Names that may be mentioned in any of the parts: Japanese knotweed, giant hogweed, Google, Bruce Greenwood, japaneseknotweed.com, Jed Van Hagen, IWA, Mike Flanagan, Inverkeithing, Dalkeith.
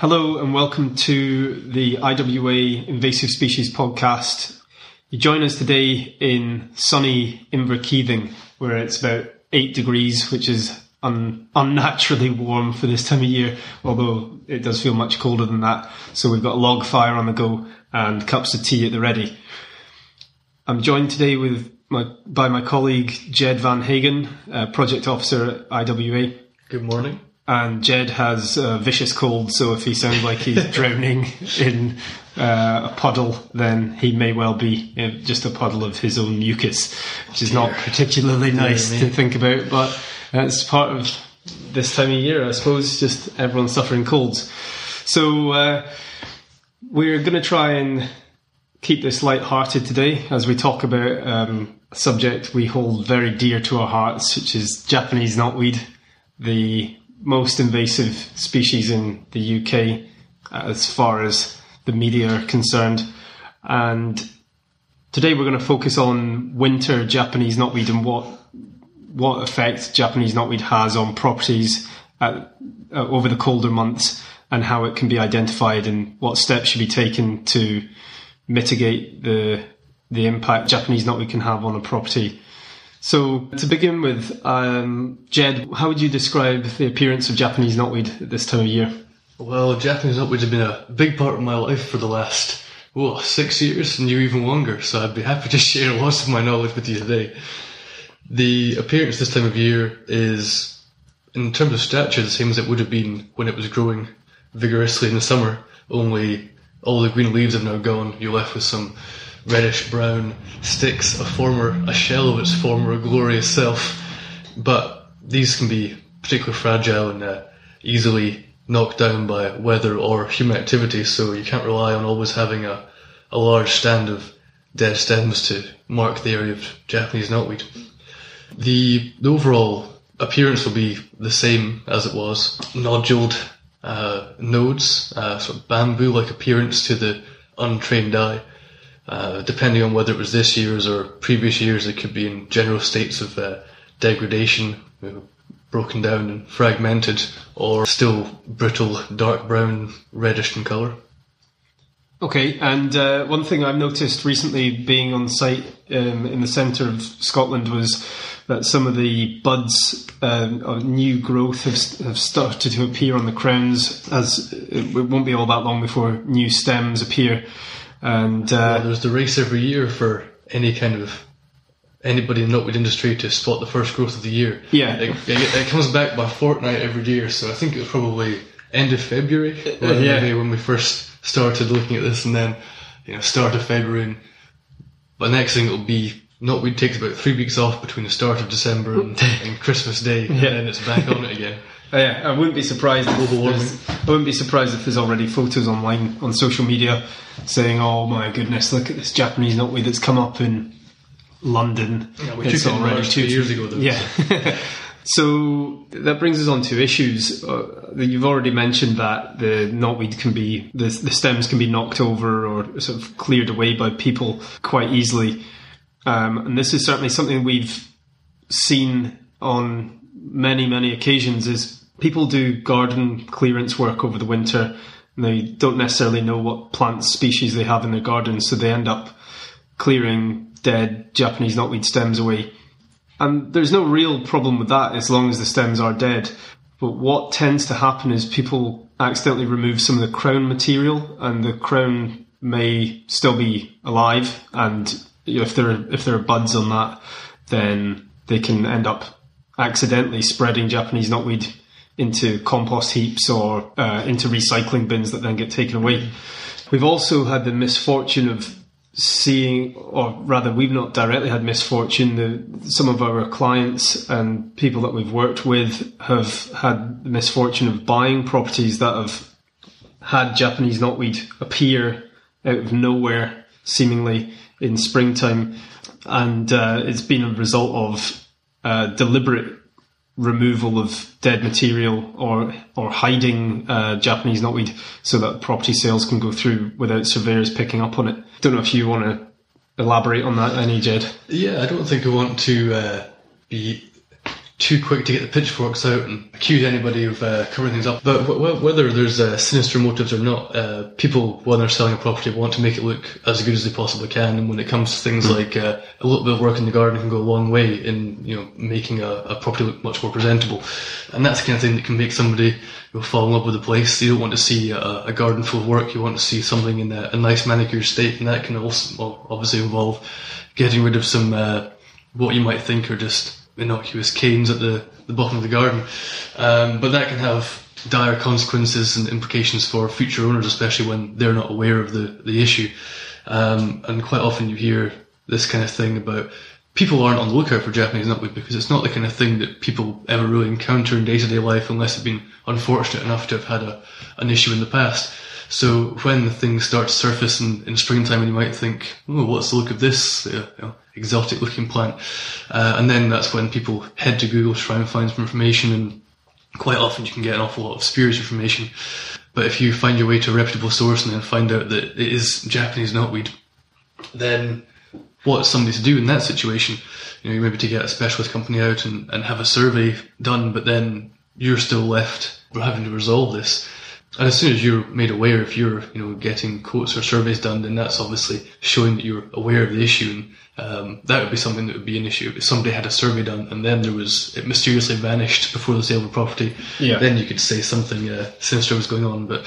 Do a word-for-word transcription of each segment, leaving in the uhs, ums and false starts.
Hello and welcome to the I W A Invasive Species Podcast. You join us today in sunny Inverkeithing, where it's about eight degrees, which is un- unnaturally warm for this time of year, although it does feel much colder than that. So we've got a log fire on the go and cups of tea at the ready. I'm joined today with my, by my colleague Jed Van Hagen, uh, Project Officer at I W A. Good morning. And Jed has a vicious cold, so if he sounds like he's drowning in uh, a puddle, then he may well be just a puddle of his own mucus, which is not particularly nice yeah, to think about, but it's part of this time of year, I suppose, just everyone suffering colds. So uh, we're going to try and keep this light-hearted today as we talk about um, a subject we hold very dear to our hearts, which is Japanese knotweed, the most invasive species in the U K as far as the media are concerned. And today we're going to focus on winter Japanese knotweed and what what effect Japanese knotweed has on properties at, uh, over the colder months, and how it can be identified and what steps should be taken to mitigate the the impact Japanese knotweed can have on a property. So, to begin with, um, Jed, how would you describe the appearance of Japanese knotweed at this time of year? Well, Japanese knotweed has been a big part of my life for the last oh, six years, and you even longer, so I'd be happy to share lots of my knowledge with you today. The appearance this time of year is, in terms of stature, the same as it would have been when it was growing vigorously in the summer, only all the green leaves have now gone. You're left with some reddish-brown sticks, a former, a shell of its former glorious self. But these can be particularly fragile and uh, easily knocked down by weather or human activity, so you can't rely on always having a, a large stand of dead stems to mark the area of Japanese knotweed. The, the overall appearance will be the same as it was. Noduled uh, nodes, uh, sort of bamboo-like appearance to the untrained eye. Uh, depending on whether it was this year's or previous years, it could be in general states of uh, degradation, you know, broken down and fragmented, or still brittle, dark brown, reddish in colour. Okay, and uh, one thing I've noticed recently being on site um, in the centre of Scotland was that some of the buds um, of new growth have, have started to appear on the crowns, as it won't be all that long before new stems appear. And uh, well, there's the race every year for any kind of anybody in the knotweed industry to spot the first growth of the year. Yeah, it, it, it comes back by fortnight every year, so I think it was probably end of February, uh, or yeah. maybe when we first started looking at this, and then you know start of February. And the next thing it'll be knotweed takes about three weeks off between the start of December and, and Christmas Day, and yeah. then it's back on it again. Uh, yeah, I wouldn't be surprised. If I wouldn't be surprised if there's already photos online on social media saying, "Oh my goodness, look at this Japanese knotweed that's come up in London." Yeah, we it's took it already two years ago. Though, yeah. So. So that brings us on to issues. Uh, you've already mentioned that the knotweed can be the, the stems can be knocked over or sort of cleared away by people quite easily, um, and this is certainly something we've seen on many many occasions. Is people do garden clearance work over the winter and they don't necessarily know what plant species they have in their garden, so they end up clearing dead Japanese knotweed stems away. And there's no real problem with that as long as the stems are dead. But what tends to happen is people accidentally remove some of the crown material, and the crown may still be alive, and if there are, if there are buds on that, then they can end up accidentally spreading Japanese knotweed into compost heaps or uh, into recycling bins that then get taken away. We've also had the misfortune of seeing, or rather we've not directly had misfortune, the, some of our clients and people that we've worked with have had the misfortune of buying properties that have had Japanese knotweed appear out of nowhere, seemingly in springtime, and uh, it's been a result of uh, deliberate removal of dead material or or hiding uh, Japanese knotweed so that property sales can go through without surveyors picking up on it. Don't know if you want to elaborate on that any, Jed. Yeah, I don't think I want to uh, be too quick to get the pitchforks out and accuse anybody of uh, covering things up. But w- w- whether there's uh, sinister motives or not, uh, people, when they're selling a property, want to make it look as good as they possibly can. And when it comes to things like uh, a little bit of work in the garden can go a long way in, you know, making a, a property look much more presentable. And that's the kind of thing that can make somebody, you know, fall in love with the place. You don't want to see a, a garden full of work. You want to see something in a, a nice manicured state. And that can also obviously involve getting rid of some uh, what you might think are just innocuous canes at the, the bottom of the garden, um, but that can have dire consequences and implications for future owners, especially when they're not aware of the, the issue. Um, and quite often you hear this kind of thing about people aren't on the lookout for Japanese knotweed because it's not the kind of thing that people ever really encounter in day-to-day life unless they've been unfortunate enough to have had a, an issue in the past. So when the things start to surface in, in springtime, and you might think, oh, what's the look of this uh, you know, exotic-looking plant? Uh, and then that's when people head to Google to try and find some information, and quite often you can get an awful lot of spurious information. But if you find your way to a reputable source and then find out that it is Japanese knotweed, then what's somebody to do in that situation? You know, maybe to get a specialist company out and, and have a survey done, but then you're still left having to resolve this. And as soon as you're made aware, if you're, you know, getting quotes or surveys done, then that's obviously showing that you're aware of the issue. And um, that would be something that would be an issue. If somebody had a survey done and then there was, it mysteriously vanished before the sale of the property, yeah. Then you could say something uh, sinister was going on. But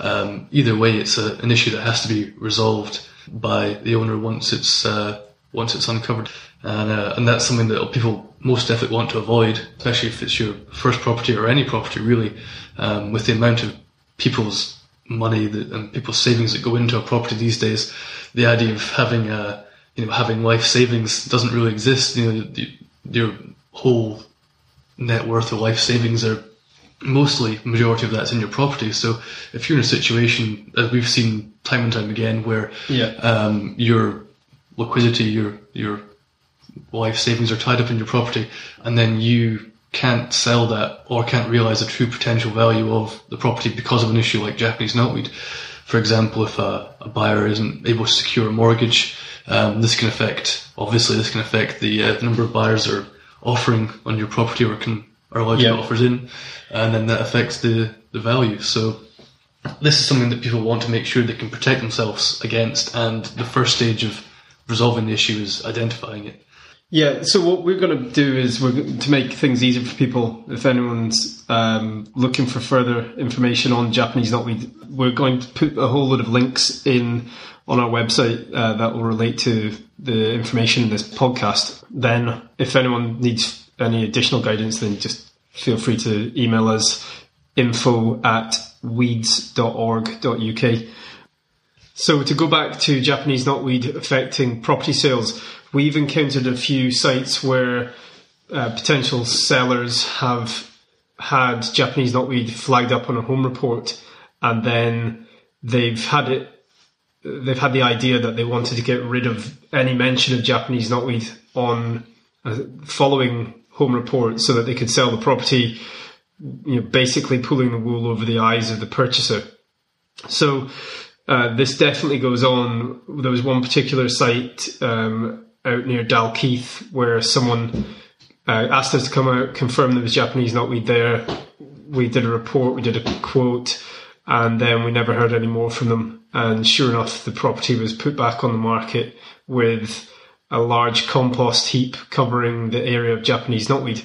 um, either way, it's a, an issue that has to be resolved by the owner once it's uh, once it's uncovered. And, uh, and that's something that people most definitely want to avoid, especially if it's your first property or any property, really, um, with the amount of people's money that, and people's savings that go into a property these days. The idea of having a, you know, having life savings doesn't really exist. You know, the, your whole net worth of life savings are mostly, majority of that's in your property. So if you're in a situation, as we've seen time and time again, where yeah. um, your liquidity, your your life savings are tied up in your property, and then you can't sell that or can't realise the true potential value of the property because of an issue like Japanese knotweed. For example, if a, a buyer isn't able to secure a mortgage, um, this can affect, obviously this can affect the, uh, the number of buyers that are offering on your property or can are allowed yeah. to get offers in, and then that affects the, the value. So this is something that people want to make sure they can protect themselves against, and the first stage of resolving the issue is identifying it. Yeah, so what we're going to do is we're going to make things easier for people. If anyone's um, looking for further information on Japanese knotweed, we're going to put a whole load of links in on our website uh, that will relate to the information in this podcast. Then if anyone needs any additional guidance, then just feel free to email us info at weeds dot org dot U K. So to go back to Japanese knotweed affecting property sales, we've encountered a few sites where uh, potential sellers have had Japanese knotweed flagged up on a home report, and then they've had it. They've had the idea that they wanted to get rid of any mention of Japanese knotweed on a following home report so that they could sell the property, you know, basically pulling the wool over the eyes of the purchaser. So uh, this definitely goes on. There was one particular site Um, out near Dalkeith where someone uh, asked us to come out, confirm there was Japanese knotweed there. We did a report, we did a quote, and then we never heard any more from them. And sure enough, the property was put back on the market with a large compost heap covering the area of Japanese knotweed.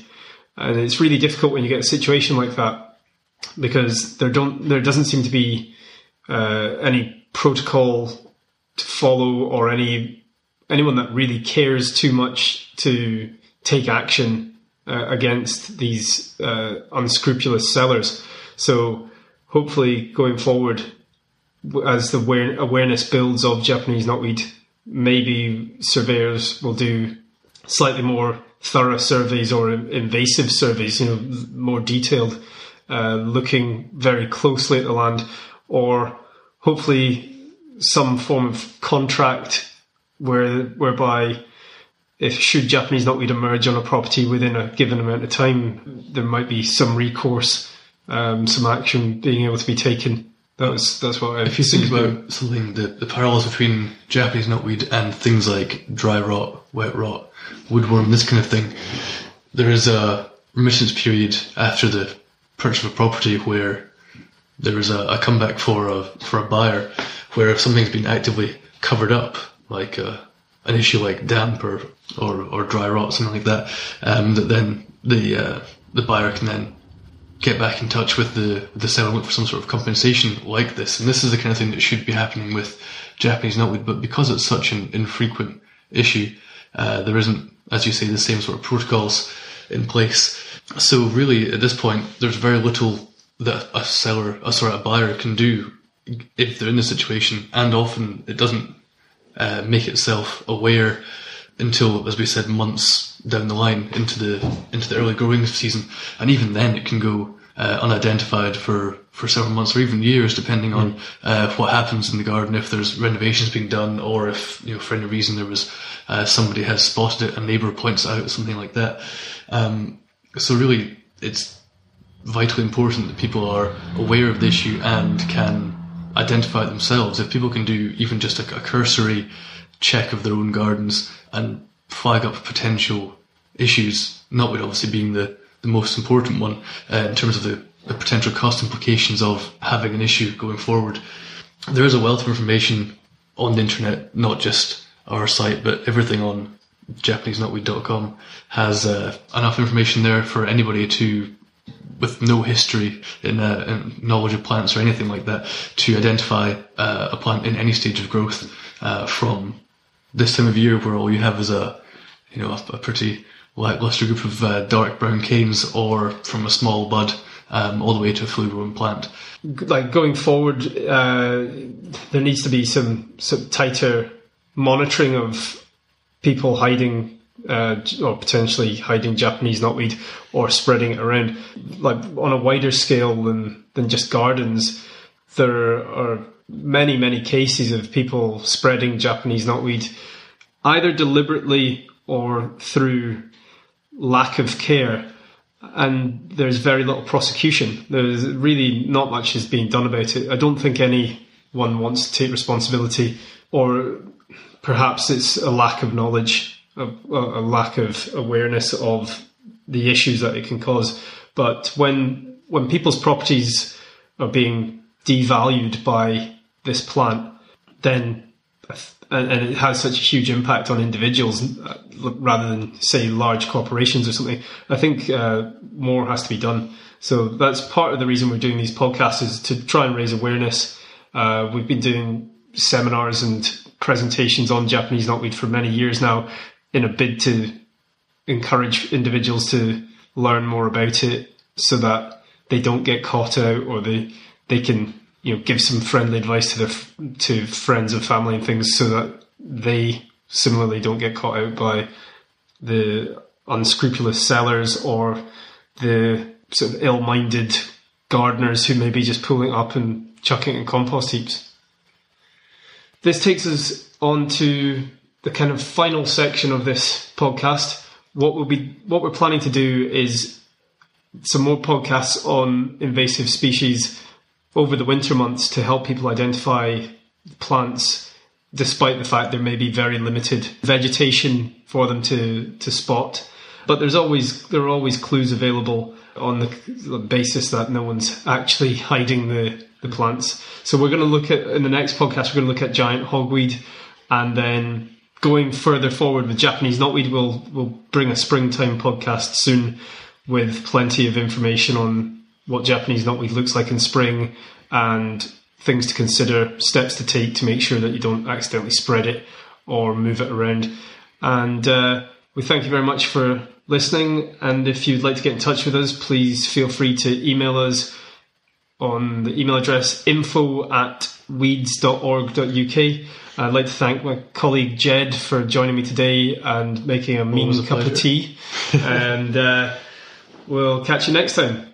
And it's really difficult when you get a situation like that, because there don't there doesn't seem to be uh, any protocol to follow or any anyone that really cares too much to take action uh, against these uh, unscrupulous sellers. So hopefully going forward, as the aware- awareness builds of Japanese knotweed, maybe surveyors will do slightly more thorough surveys or invasive surveys, you know, more detailed, uh, looking very closely at the land, or hopefully some form of contract Where, whereby if should Japanese knotweed emerge on a property within a given amount of time, there might be some recourse, um, some action being able to be taken. That was, that's what I... If you think about something, the, the parallels between Japanese knotweed and things like dry rot, wet rot, woodworm, this kind of thing, there is a remissions period after the purchase of a property where there was a, a comeback for a for a buyer, where if something's been actively covered up, like uh, an issue like damp or, or, or dry rot, something like that, um, that then the uh, the buyer can then get back in touch with the the seller and look for some sort of compensation like this. And this is the kind of thing that should be happening with Japanese knotweed, but because it's such an infrequent issue, uh, there isn't, as you say, the same sort of protocols in place. So really, at this point, there's very little that a seller, a sorry, a buyer can do if they're in this situation, and often it doesn't uh, make itself aware until, as we said, months down the line into the into the early growing season, and even then it can go uh, unidentified for, for several months or even years, depending mm. on uh, what happens in the garden, if there's renovations being done, or if, you know, for any reason there was uh, somebody has spotted it, a neighbour points out, something like that. Um, so really, it's vitally important that people are aware of the issue and can identify it themselves. If people can do even just a, a cursory check of their own gardens and flag up potential issues, knotweed obviously being the, the most important one uh, in terms of the, the potential cost implications of having an issue going forward. There is a wealth of information on the internet, not just our site, but everything on japanese knotweed dot com has uh, enough information there for anybody to, with no history in, uh, in knowledge of plants or anything like that, to identify uh, a plant in any stage of growth, uh, from this time of year where all you have is a, you know, a pretty lackluster group of uh, dark brown canes, or from a small bud um, all the way to a fully grown plant. Like going forward, uh, there needs to be some, some tighter monitoring of people hiding Uh, or potentially hiding Japanese knotweed or spreading it around. Like on a wider scale than, than just gardens, there are many, many cases of people spreading Japanese knotweed either deliberately or through lack of care, and there's very little prosecution. There's really not much is being done about it. I don't think anyone wants to take responsibility, or perhaps it's a lack of knowledge, A, a lack of awareness of the issues that it can cause. But when when people's properties are being devalued by this plant, then and, and it has such a huge impact on individuals rather than, say, large corporations or something, I think uh, more has to be done. So that's part of the reason we're doing these podcasts, is to try and raise awareness. Uh, we've been doing seminars and presentations on Japanese knotweed for many years now, in a bid to encourage individuals to learn more about it, so that they don't get caught out, or they they can, you know, give some friendly advice to their to friends and family and things, so that they similarly don't get caught out by the unscrupulous sellers or the sort of ill-minded gardeners who may be just pulling it up and chucking it in compost heaps. This takes us on to the kind of final section of this podcast. What we'll be, what we're planning to do is some more podcasts on invasive species over the winter months to help people identify plants, despite the fact there may be very limited vegetation for them to, to spot. But there's always, there are always clues available on the basis that no one's actually hiding the, the plants. So we're going to look at, in the next podcast, we're going to look at giant hogweed, and then going further forward with Japanese knotweed, we'll, we'll bring a springtime podcast soon with plenty of information on what Japanese knotweed looks like in spring, and things to consider, steps to take to make sure that you don't accidentally spread it or move it around. And uh, we thank you very much for listening. And if you'd like to get in touch with us, please feel free to email us on the email address info at weeds dot org dot U K. I'd like to thank my colleague Jed for joining me today and making a mean cup pleasure. of tea. And uh, we'll catch you next time.